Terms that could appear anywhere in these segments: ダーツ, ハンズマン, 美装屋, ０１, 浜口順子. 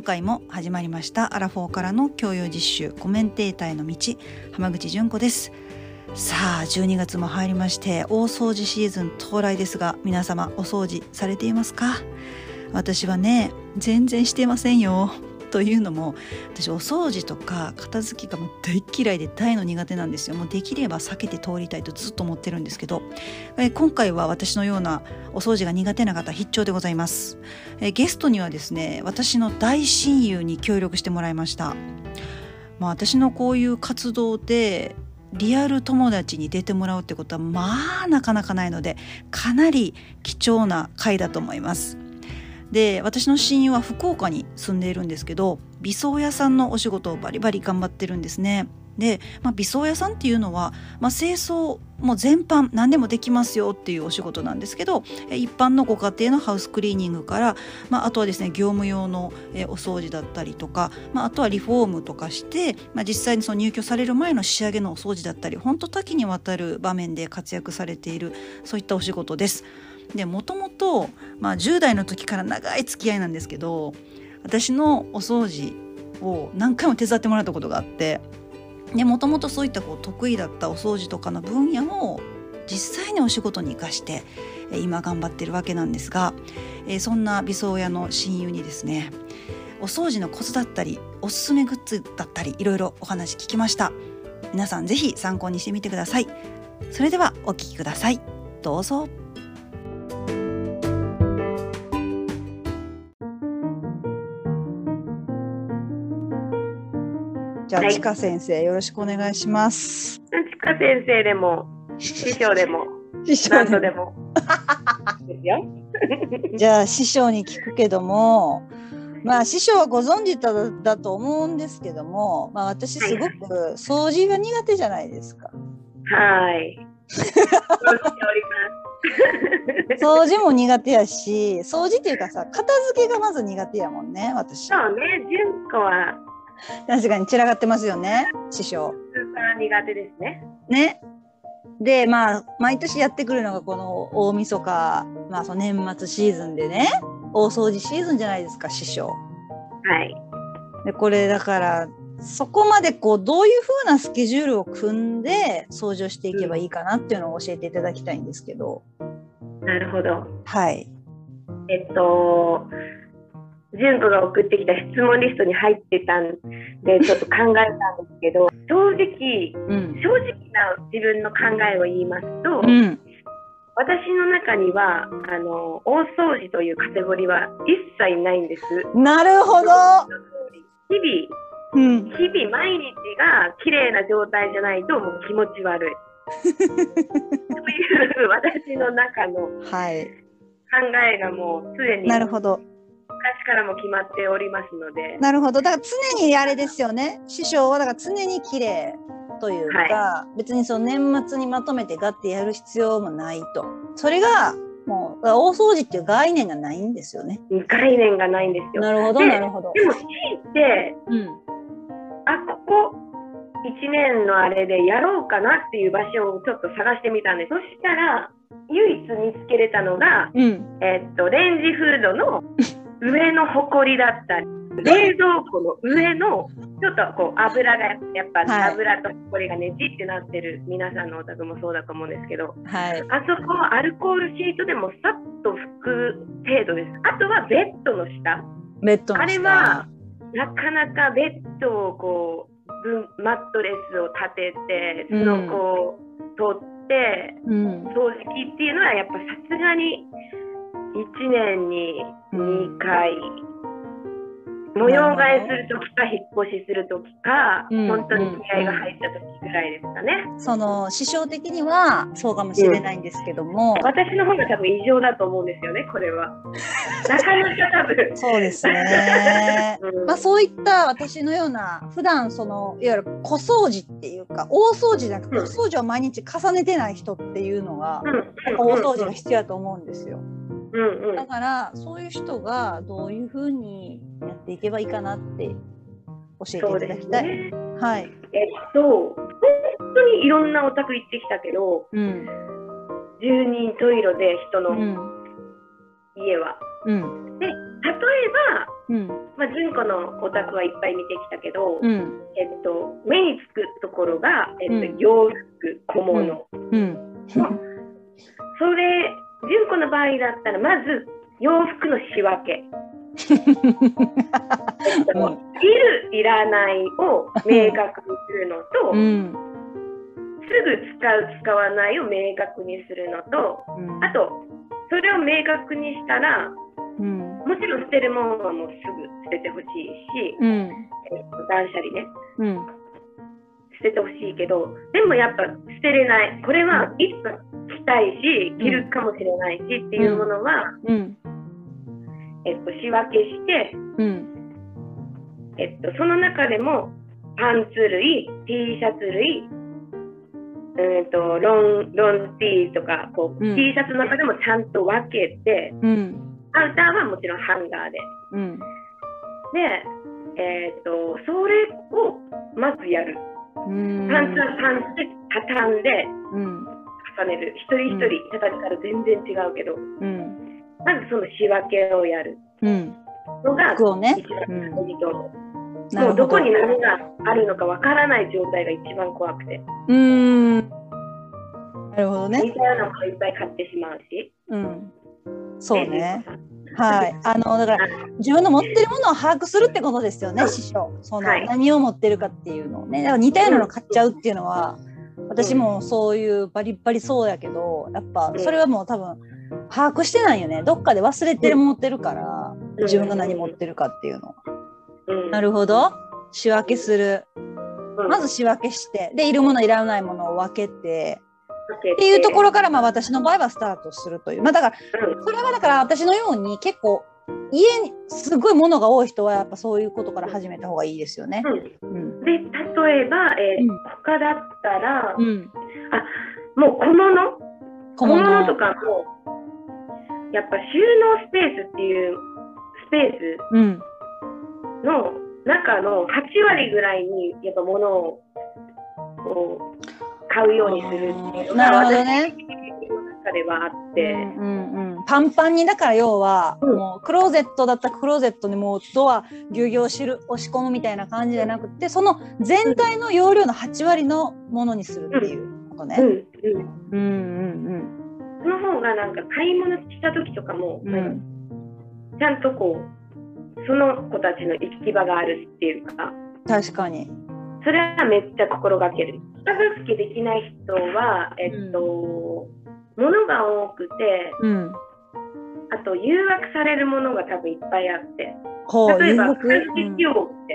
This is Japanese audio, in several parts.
今回も始まりましたアラフォーからの教養実習コメンテーターへの道、浜口純子です。さあ12月も入りまして大掃除シーズン到来ですが、皆様お掃除されていますか？私はね、全然してませんよ。というのも、私お掃除とか片付けがもう大嫌いで大の苦手なんですよ。もうできれば避けて通りたいとずっと思ってるんですけど、今回は私のようなお掃除が苦手な方必聴でございます。ゲストにはですね、私の大親友に協力してもらいました。私のこういう活動でリアル友達に出てもらうってことはなかなかないので、かなり貴重な回だと思います。で、私の親友は福岡に住んでいるんですけど、美装屋さんのお仕事をバリバリ頑張ってるんですね。で、美装屋さんっていうのは、清掃も全般何でもできますよっていうお仕事なんですけど、一般のご家庭のハウスクリーニングから、あとはですね、業務用のお掃除だったりとか、あとはリフォームとかして、実際にその入居される前の仕上げのお掃除だったり、本当多岐にわたる場面で活躍されている、そういったお仕事です。で、もともと10代の時から長い付き合いなんですけど、私のお掃除を何回も手伝ってもらったことがあって、もともとそういったこう得意だったお掃除とかの分野を実際にお仕事に生かして今頑張ってるわけなんですが、そんな美装屋の親友にですね、お掃除のコツだったりおすすめグッズだったりいろいろお話聞きました。皆さんぜひ参考にしてみてください。それではお聞きください。どうぞ。じゃあ、ちか先生、よろしくお願いします。ちか先生でも、師匠でも、何度でも。じゃあ、師匠に聞くけども、師匠はご存知だと思うんですけども、私すごく掃除が苦手じゃないですか。はい。掃除も苦手やし、掃除っていうかさ、片付けがまず苦手やもんね、私。そうね、純子は。確かに散らかってますよね、師匠。苦手ですね。ね。で、毎年やってくるのがこの大晦日、その年末シーズンでね、大掃除シーズンじゃないですか、師匠。はい。で、これだから、そこまでこう、どういう風なスケジュールを組んで掃除をしていけばいいかなっていうのを教えていただきたいんですけど。なるほど。はい。純子が送ってきた質問リストに入ってたんでちょっと考えたんですけど、正直な自分の考えを言いますと、私の中には大掃除というカテゴリーは一切ないんです。なるほど。日々毎日が綺麗な状態じゃないともう気持ち悪いという私の中の考えがもうすでに、なるほど、昔からも決まっておりますので。なるほど。だから常にあれですよね、師匠は。だから常に綺麗というか、別にその年末にまとめてガッてやる必要もないと。それがもう大掃除っていう概念がないんですよね。概念がないんですよ。なるほど、なるほど。でも強いて、ここ1年のあれでやろうかなっていう場所をちょっと探してみたんです。そしたら唯一見つけれたのが、レンジフードの上のホコリだったり、冷蔵庫の上のちょっとこう油がやっぱ油とホコリがねじってなってる、皆さんのお宅もそうだと思うんですけど、あそこはアルコールシートでもさっと拭く程度です。あとはベッドの下、あれはなかなかベッドをこうマットレスを立ててすのこを取って、掃除機っていうのはやっぱさすがに1年に2回、模様替えするときか引っ越しするときか、本当に気合が入ったときぐらいですかね。その師匠的にはそうかもしれないんですけども、私の方が多分異常だと思うんですよね、これは。なかなか多分そうですね。そういった私のような普段そのいわゆる小掃除っていうか、大掃除じゃなくて小掃除を毎日重ねてない人っていうのは、大掃除が必要だと思うんですよ。だからそういう人がどういうふうにやっていけばいいかなって教えていただきたい。本当にいろんなお宅行ってきたけど、十人十色で人の家は、で例えばうんまあ、純子のお宅はいっぱい見てきたけど、うん目につくところが、洋服小物、うんうん、それ純子の場合だったらまず洋服の仕分けいるいらないを明確にするのと、うん、すぐ使う使わないを明確にするのと、うん、あとそれを明確にしたら、うん、もちろん捨てるものはもうすぐ捨ててほしいし、うん断捨離ね、うん、捨ててほしいけどでもやっぱ捨てれないこれはいつか着たいし着るかもしれないしっていうものは、うんうん仕分けして、うんその中でもパンツ類 T シャツ類ロンティーとかこう、うん、T シャツの中でもちゃんと分けて、うん、アウターはもちろんハンガーで、うん、で、それをまずやるパンツはパンツで畳んで、うん、重ねる一人一人畳から全然違うけど、うん、まずその仕分けをやるのが一番いいと思う、うんもうどこに何があるのかわからない状態が一番怖くてなるほどね似たようなものいっぱい買ってしまうし、うん、そうねはいだから自分の持ってるものを把握するってことですよね、うん、師匠その、はい、何を持ってるかっていうのをねだから似たようなのを買っちゃうっていうのは、うん、私もそういうバリバリそうやけどやっぱそれはもう多分把握してないよねどっかで忘れてる持ってるから、うん、自分が何持ってるかっていうのはうん、なるほど仕分けする、うん、まず仕分けしてでいるものいらないものを分けてっていうところから、まあ、私の場合はスタートするという、まあ、だから、うん、それはだから私のように結構家にすごい物が多い人はやっぱそういうことから始めた方がいいですよね、うんうん、で例えば、他だったら、うん、あもう小物とかもやっぱ収納スペースっていうスペース、うんの中の8割ぐらいにやっぱ物を買うようにするっていうのが私の中ではあって、うんうん、パンパンにだから要は、うん、もうクローゼットだったらクローゼットにもうドアぎゅうぎゅう押し込むみたいな感じじゃなくてその全体の容量の8割のものにするっていうことね。うんうんうんうんその方がなんか買い物した時とかも、うん、ちゃんとこうその子たちの行き場があるっていうか確かにそれはめっちゃ心がける下書きできない人は、うん、物が多くて、うん、あと誘惑されるものが多分いっぱいあって例えば下書きしようって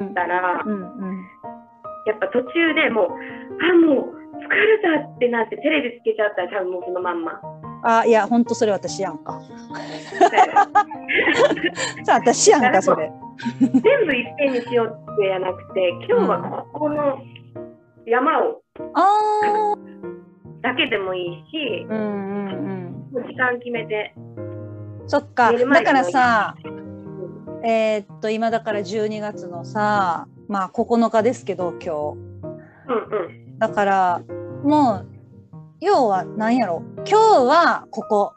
なったら、うんうんうんうん、やっぱ途中でもう疲れたってなってテレビつけちゃったら多分もうそのまんまいやほんとそれ私やんかさあ私やんかそれ全部いっぺんにしようってやなくて今日はここの山を、うん、だけでもいいし、うんうんうん、時間決めてそっかだからさ、うん、今だから12月のさまあ9日ですけど今日、うんうん、だからもう要は何やろ今日はここ、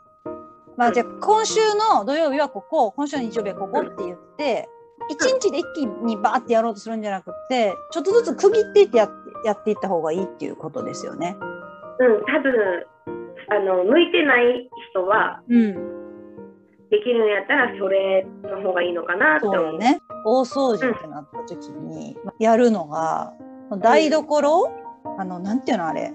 まあ、じゃあ今週の土曜日はここ今週の日曜日はここって言って1日で一気にバーってやろうとするんじゃなくてちょっとずつ区切っていってやっていった方がいいっていうことですよね。うん多分向いてない人は、うん、できるんやったらそれの方がいいのかなと思う。そうね大掃除ってなった時にやるのが、うん、台所、うん、なんていうのあれ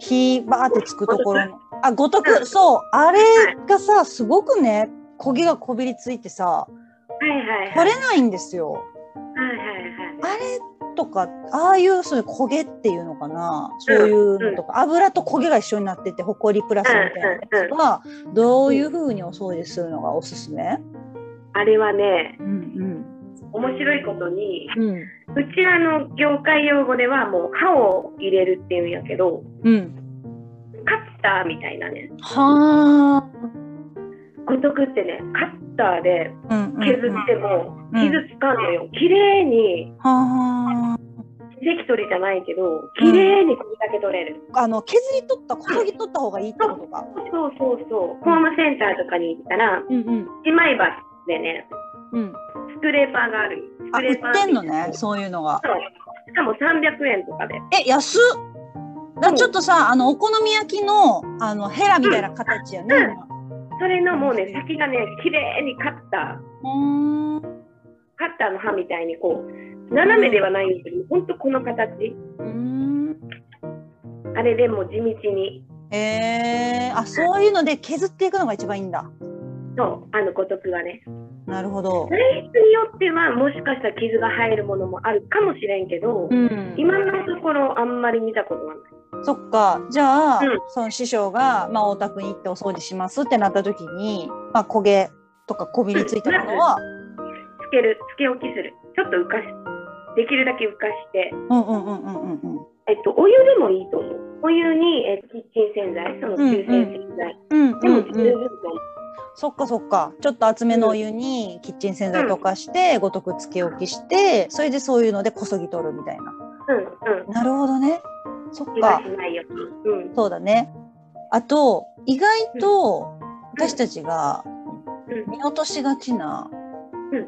火バーってつくところの五徳そうあれがさすごくね焦げがこびりついてさ、はいはいはい、取れないんですよ、はいはいはい、あれとかああいうそういう焦げっていうのかな、うん、そういうのとか油と焦げが一緒になっててほこりプラスみたいなやつは、うんうん、どういう風にお掃除するのがおすすめ？あれはね、うんうん、面白いことに、うん、うち業界用語ではもう刃を入れるっていうんやけど、うんカッターみたいなねはーごとくってねカッターで削っても傷つかんのよ、うん、きれいには関取じゃないけどきれいにこれだけ取れる、うん、削り取ったこそぎ取った方がいいってことかそうそうそうホームセンターとかに行ったら、うんうん、一枚刃でねうん、スクレーパーがある。スクレーパー売ってんのね、そういうのが。そう、しかも300円とかで。え、安っ。だちょっとさ、お好み焼きのヘラみたいな形やね、うんうん、それのもうね、先がね、綺麗にカッター、カッターの刃みたいにこう斜めではないんですけど、ほんとこの形、あれでも地道に。あ、そういうので削っていくのが一番いいんだ。そう、ごとくはね。なるほど。材質によってはもしかしたら傷が入るものもあるかもしれんけど、うん、今のところあんまり見たことはない。そっか。じゃあ、うん、その師匠が、まあ、大田区に行ってお掃除しますってなった時に、まあ、焦げとかこびりついたものは、つける、つけ置きする。ちょっと浮かし、できるだけ浮かして。うんうんうんうんうんうん。お湯でもいいと思う。お湯に、キッチン洗剤、その中性洗剤、うんうん、でも十分と思う。そっかそっか。ちょっと厚めのお湯にキッチン洗剤溶かして、うん、ごとくつけ置きして、それでそういうのでこそぎ取るみたいな。うんうん。なるほどね。そっか。しないよ、うん、そうだね。あと意外と私たちが見落としがちな、うん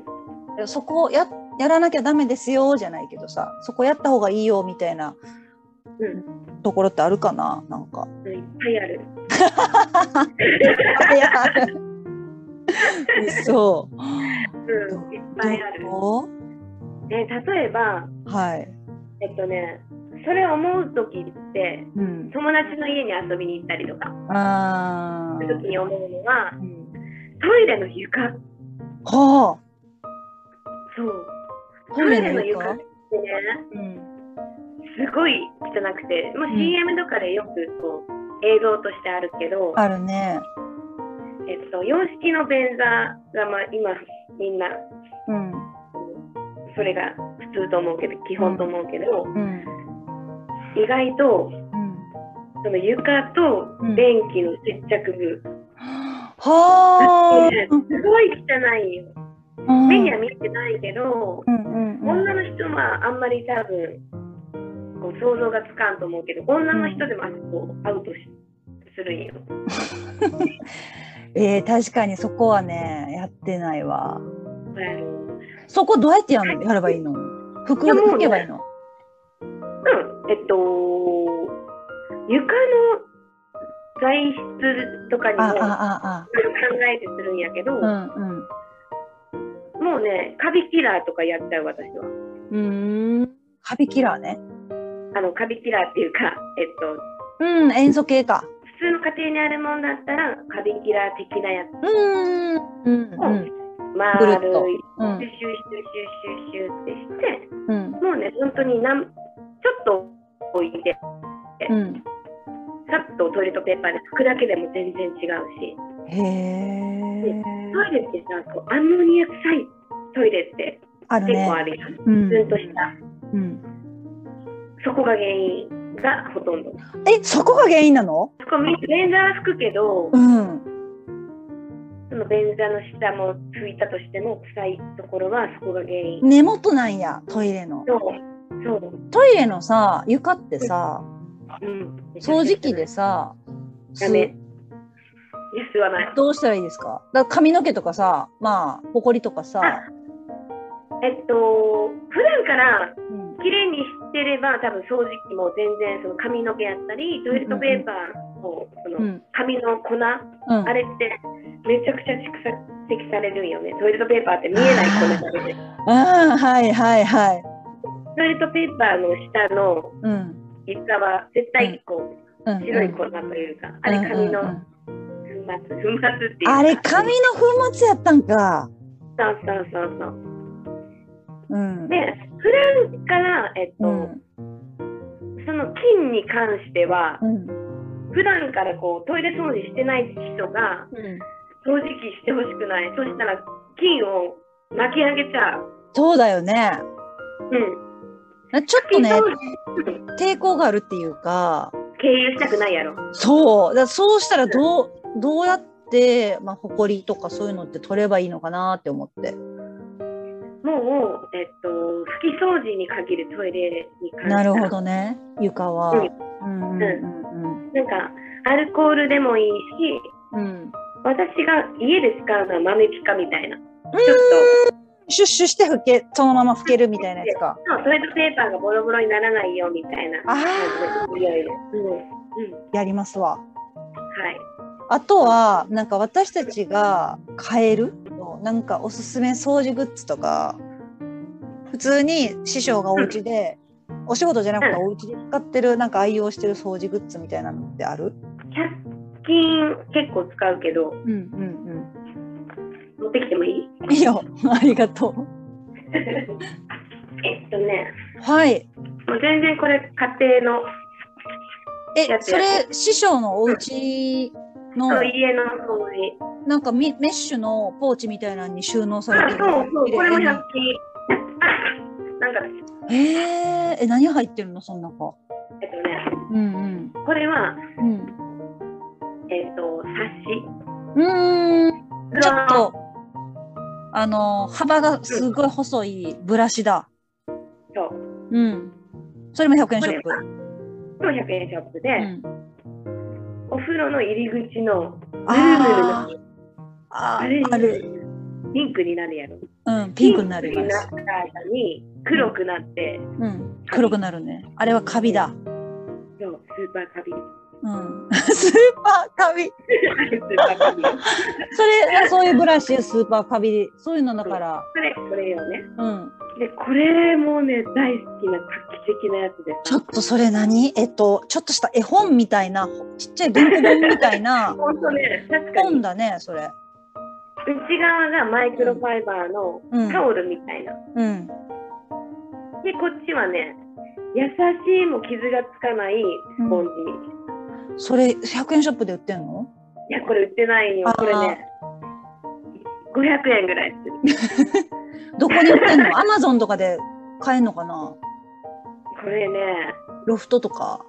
うん、そこをやらなきゃダメですよじゃないけどさ、そこやった方がいいよみたいな。うん、ところってあるかな、なんか。いっぱいある。いっぱいある。そう。うん、いっぱいある。例えば、はい。それを思う時って、うん、友達の家に遊びに行ったりとか、そういう時に思うのは、うん、トイレの床。はあ。そう。トイレの床ってね。うん。すごい汚くて、もう CM とかでよくこう、映像としてあるけど、あるね。洋式の便座が、まあ、今みんな、うん、それが普通と思うけど、基本と思うけど、うん、意外と、うん、その床と便器の接着部、うん、はー、すごい汚いよ。目には見えてないけど、うんうんうん、女の人はあんまり多分想像がつかんと思うけど、女の人でもあそこアウトするんよ。確かにそこはね、やってないわ。そこどうやってやればいいの？服を拭けばいいの？うん、床の材質とかにも考えてするんやけど、うんうん、もうね、カビキラーとかやっちゃう、私は。カビキラーね。カビキラーっていうか、塩素系か。普通の家庭にあるものだったらカビキラー的なやつを丸いシュシュシュシュシュシュってして、うん、もうね、本当にちょっと置いて、うん、さっとトイレットペーパーで拭くだけでも全然違うし。へー。トイレってさ、アンモニア臭いトイレって結構あるやん、ね、うん、ツンとした、うん、そこが原因がほとんど。そこが原因なの？そこ便座は拭くけど、うん、その便座の下も拭いたとしても臭いところはそこが原因。根元なんや、トイレの。そう。トイレのさ、床ってさ、うん、掃除機でさ、ダメ。吸わない。どうしたらいいですか？だから髪の毛とかさ、まあ埃とかさ、普段から綺麗にしてれば、多分掃除機も全然、その髪の毛やったりトイレットペーパーの、うん、髪の粉、うん、あれってめちゃくちゃ蓄積されるんよね。トイレットペーパーって見えない粉だけで。ああ、はいはいはい。トイレットペーパーの下の床は絶対こう、うん、白い粉というか、うん、あれ髪の粉末、粉末っていうか。あれ髪の粉末やったんか。そうそうそうそう。うん、で普段から、その菌に関しては、うん、普段からこうトイレ掃除してない人が、うん、掃除機してほしくない。そしたら菌を巻き上げちゃう。そうだよね、うん、ちょっとね抵抗があるっていうか、経由したくないやろ。そうだ、そうしたらどうやって、まあ、ほこりとかそういうのって取ればいいのかなって思って。もう、拭き掃除に限る、トイレに関しては。なるほどね、床は。なんかアルコールでもいいし、うん、私が家で使うのは豆ピカみたいな、ちょっとシュッシュしてそのまま拭けるみたいなやつか。トイレットペーパーがボロボロにならないよみたいな。ああ、うんうん、やりますわ。はい。あとはなんか私たちが買えるなんかおすすめ掃除グッズとか、普通に師匠がお家で、うん、お仕事じゃなくてお家で使ってる、うん、なんか愛用してる掃除グッズみたいなのってある？100均結構使うけど、うんうんうん、持ってきてもいい？いいよ、ありがとう。はい。もう全然これ家庭のやつやつ。それ師匠のお家の、うん、家の方になんかメッシュのポーチみたいなのに収納されてる。そうそう、これも100均。なんか何入ってるのその中？うんうん、これは、うん、冊子。ちょっと幅がすごい細いブラシだ。そう。うん。それも100円ショップ。そう、100円ショップで、うん、お風呂の入り口のブルーのあるピンクになるやろ。うん、ピンクになるやつ。ピンクになった後に黒くなって、うん、黒くなるね。あれはカビだ。そう、スーパーカビ。うん、スーパーカビ。それ、そういうブラシ、スーパーカビ、そういうのだから。これよね。うん。で、これもね、大好きな画期的なやつです。ちょっとそれ何？ちょっとした絵本みたいな、ちっちゃい文庫本みたいな。本当ね、確かに。本だね、それ。内側がマイクロファイバーのタオルみたいな、うんうん、でこっちはね優しいも傷がつかないスポンジ、うん、それ100円ショップで売ってんの？いやこれ売ってないよ。これね500円ぐらいする。どこに売ってんの？アマゾンとかで買えんのかな？これねロフトとか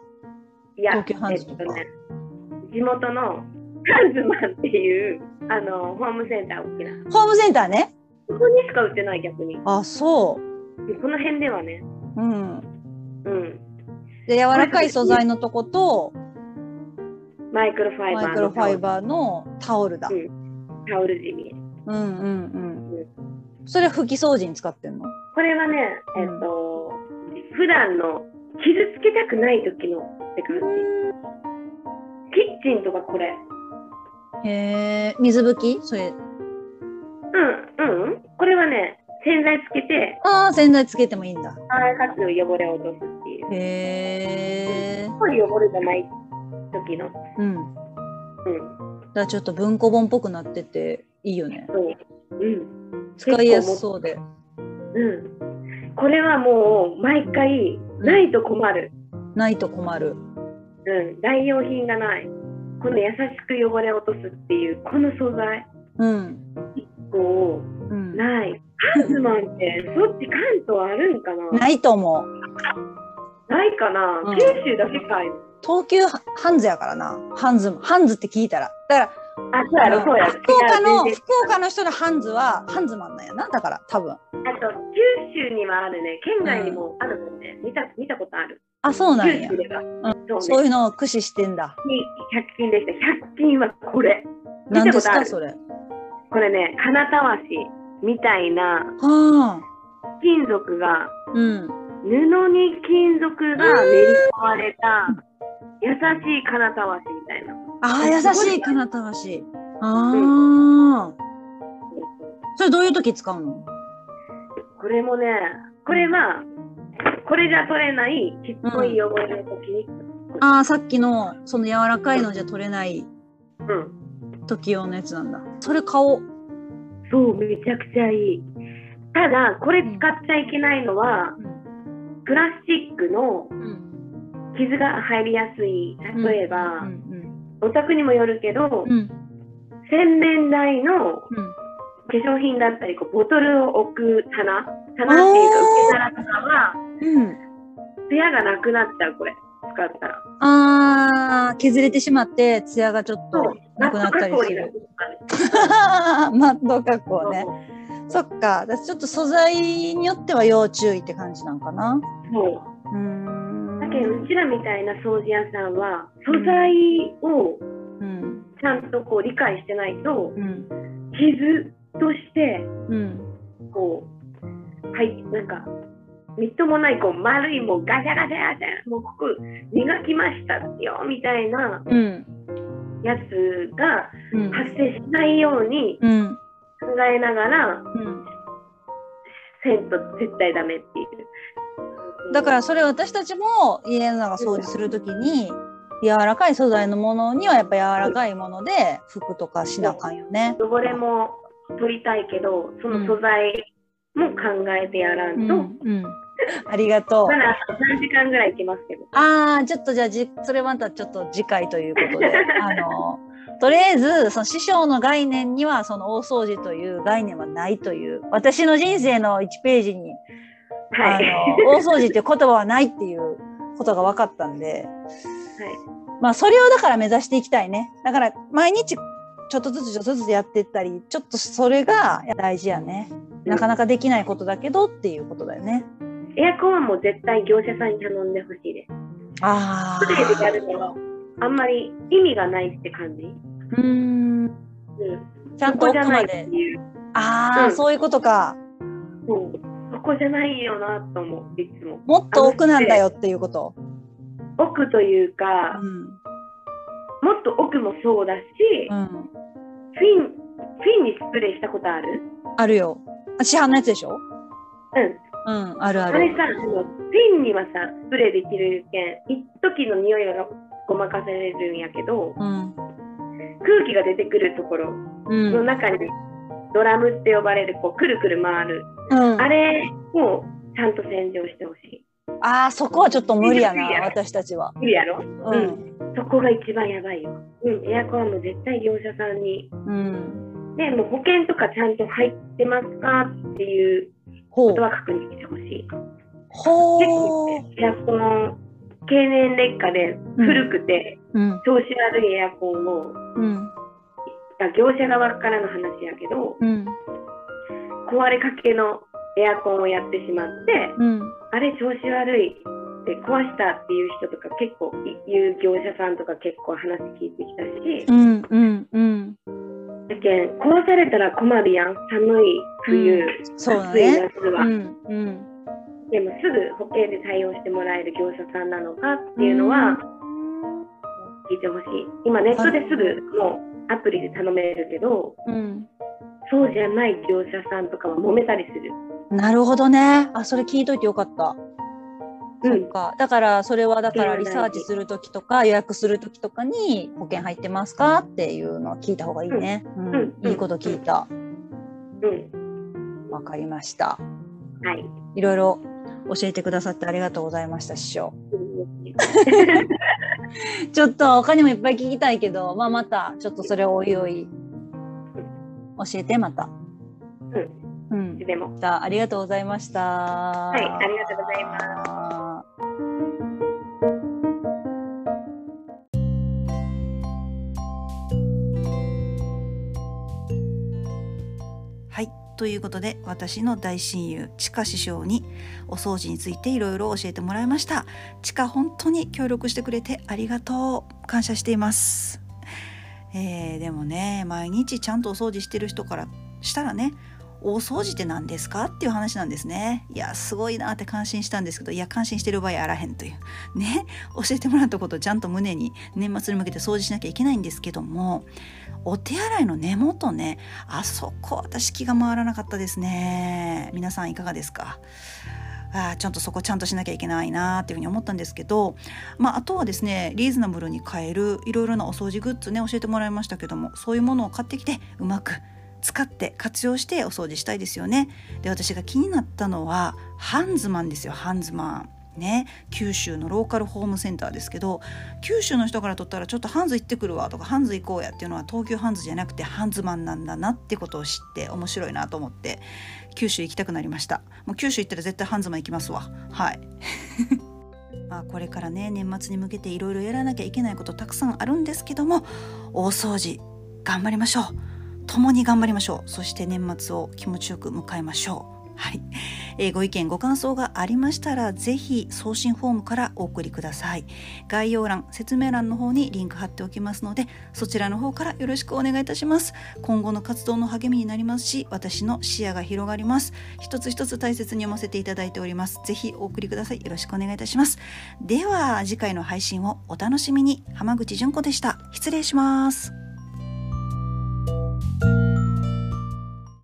東急ハンズとか、地元のハンズマンっていうホームセンター、大きなホームセンターね。ここにしか売ってない。逆にあ、そうこの辺ではね。うんうん。で柔らかい素材のとことマイクロファイバーのタオルだ、うん、タオル地味。うんうんうん、うん、それ拭き掃除に使ってんの？これはね普段の傷つけたくない時のって感じ。キッチンとかこれ水拭き？それ。うんうん。これはね、洗剤つけて。ああ、洗剤つけてもいいんだ。かつ汚れを落とすっていう。へえ。これ汚れじゃない時の。うん。うん。だからちょっと文庫本っぽくなってていいよね。そう。うん。使いやすそうで。うん。これはもう毎回ないと困る。ないと困る。うん。代用品がない。この優しく汚れを落とすっていうこの素材、うん、1個ない。ハンズマンってそっち関東あるんかな？ないと思う。ないかな、うん、九州だけかい。東急ハンズやからな。ハンズって聞いたらだから福岡の人のハンズはハンズマンなんやな。だから多分あと九州にはあるね。県外にもあるもんね、うん、見たことある。あ、そうなんや。そういうのを駆使してんだ。100均でした。100均はこれ。何ですかそれ？これね、金たわしみたいな金属が、うん、布に金属が練り込まれた優しい金たわしみたいな。ああ、優しい金たわし。ああ。それどういう時使うの？これもね、これはこれじゃ取れないきっこい汚れの時に、うん、ああ、さっきのその柔らかいのじゃ取れない時用のやつなんだ。それ買おう。そう、めちゃくちゃいい。ただこれ使っちゃいけないのは、うん、プラスチックの傷が入りやすい。例えば、うんうんうん、お宅にもよるけど、うん、洗面台の化粧品だったり、こうボトルを置く棚っていうか受け皿とかは、うん、艶がなくなっちゃう。これ使ったら削れてしまって艶がちょっとなくなったりする。マッド加工ね。そっか、私ちょっと素材によっては要注意って感じなんかな。そう。だけどうちらみたいな掃除屋さんは素材をちゃんとこう理解してないと、うん、傷としてこう、はい、なんかみっともないこう丸いもうガシャガシャガシャもうここ磨きましたよみたいなやつが発生しないように考えながらせんと絶対ダメっていう。だからそれ私たちも家の中掃除するときに柔らかい素材のものにはやっぱ柔らかいもので服とかしなあかんよね。汚れも取りたいけどその素材も考えてやらんと、うんうん、ありがとう。まだ3時間ぐらい行きますけど。ああ、ちょっとじゃあそれはまたちょっと次回ということでとりあえずその師匠の概念にはその大掃除という概念はないという、私の人生の1ページに、はい、大掃除っていう言葉はないっていうことが分かったんで、はい、まあそれをだから目指していきたいね。だから毎日ちょっとずつちょっとずつやっていったり、ちょっとそれが大事やね。なかなかできないことだけどっていうことだよね。エアコンはもう絶対業者さんに頼んでほしいです。ああ。一人でやるのはあんまり意味がないって感じ。ちゃんと奥まで。ああ、うん、そういうことか。そこじゃないよなと思う。いつも。もっと奥なんだよっていうこと。奥というか、うん、もっと奥もそうだし、うん、フィンにスプレーしたことある？あるよ。市販のやつでしょ？うん。うん、あるある。あれさ、フィンにはさ、スプレーできるけん、一時の匂いがごまかせるんやけど、うん、空気が出てくるところの中に、ドラムって呼ばれる、こう、くるくる回る。うん、あれをちゃんと洗浄してほしい。ああ、そこはちょっと無理やな、私たちは。無理やろ？うん。そこが一番やばいよ。うん、エアコンはもう絶対業者さんに。うん。でもう保険とかちゃんと入ってますかっていうことは確認してほしい。ほう。エアコン、経年劣化で古くて、うん、調子悪いエアコンを、うん、業者側からの話やけど、うん、壊れかけのエアコンをやってしまって、うん、あれ調子悪いって壊したっていう人とか結構言う業者さんとか結構話聞いてきたし、うんうんうん、だけん壊されたら困るやん、寒い冬、うん、そうだね、暑い夏は、うんうん、でもすぐ保険で対応してもらえる業者さんなのかっていうのは聞いてほしい。今ネットですぐもうアプリで頼めるけど、うん、そうじゃない業者さんとかは揉めたりする。なるほどね。あ、それ聞いといてよかった、うん、そうか。だからそれはだからリサーチするときとか予約するときとかに保険入ってますかっていうのは聞いた方がいいね、うんうんうん、いいこと聞いた。うん、わかりました。はい、いろいろ教えてくださってありがとうございました、師匠。ちょっと他にもいっぱい聞きたいけど、まあ、またちょっとそれをおいおい教えてまた、うんうん、でもありがとうございました。はい、ありがとうございます。ということで、私の大親友ちか師匠にお掃除についていろいろ教えてもらいました。ちか、本当に協力してくれてありがとう、感謝しています。でもね、毎日ちゃんとお掃除してる人からしたらね、大掃除って何ですかっていう話なんですね。いや、すごいなって感心したんですけど、いや、感心してる場合あらへんというね、教えてもらったことをちゃんと胸に年末に向けて掃除しなきゃいけないんですけども、お手洗いの根元ね、あそこ私気が回らなかったですね。皆さんいかがですか？ちゃんとそこちゃんとしなきゃいけないなっていうふうに思ったんですけど、まあ、あとはですね、リーズナブルに買えるいろいろなお掃除グッズね、教えてもらいましたけども、そういうものを買ってきてうまく使って活用してお掃除したいですよね。で、私が気になったのはハンズマンですよ。ハンズマンね、九州のローカルホームセンターですけど、九州の人からとったらちょっとハンズ行ってくるわとかハンズ行こうやっていうのは東急ハンズじゃなくてハンズマンなんだなってことを知って面白いなと思って九州行きたくなりました。もう九州行ったら絶対ハンズマン行きますわ。はいまあ、これからね、年末に向けていろいろやらなきゃいけないことたくさんあるんですけども、大掃除頑張りましょう。共に頑張りましょう。そして年末を気持ちよく迎えましょう。はい、ご意見ご感想がありましたらぜひ送信フォームからお送りください。概要欄説明欄の方にリンク貼っておきますのでそちらの方からよろしくお願いいたします。今後の活動の励みになりますし私の視野が広がります。一つ一つ大切に読ませていただいております。ぜひお送りください。よろしくお願いいたします。では次回の配信をお楽しみに。浜口純子でした。失礼します。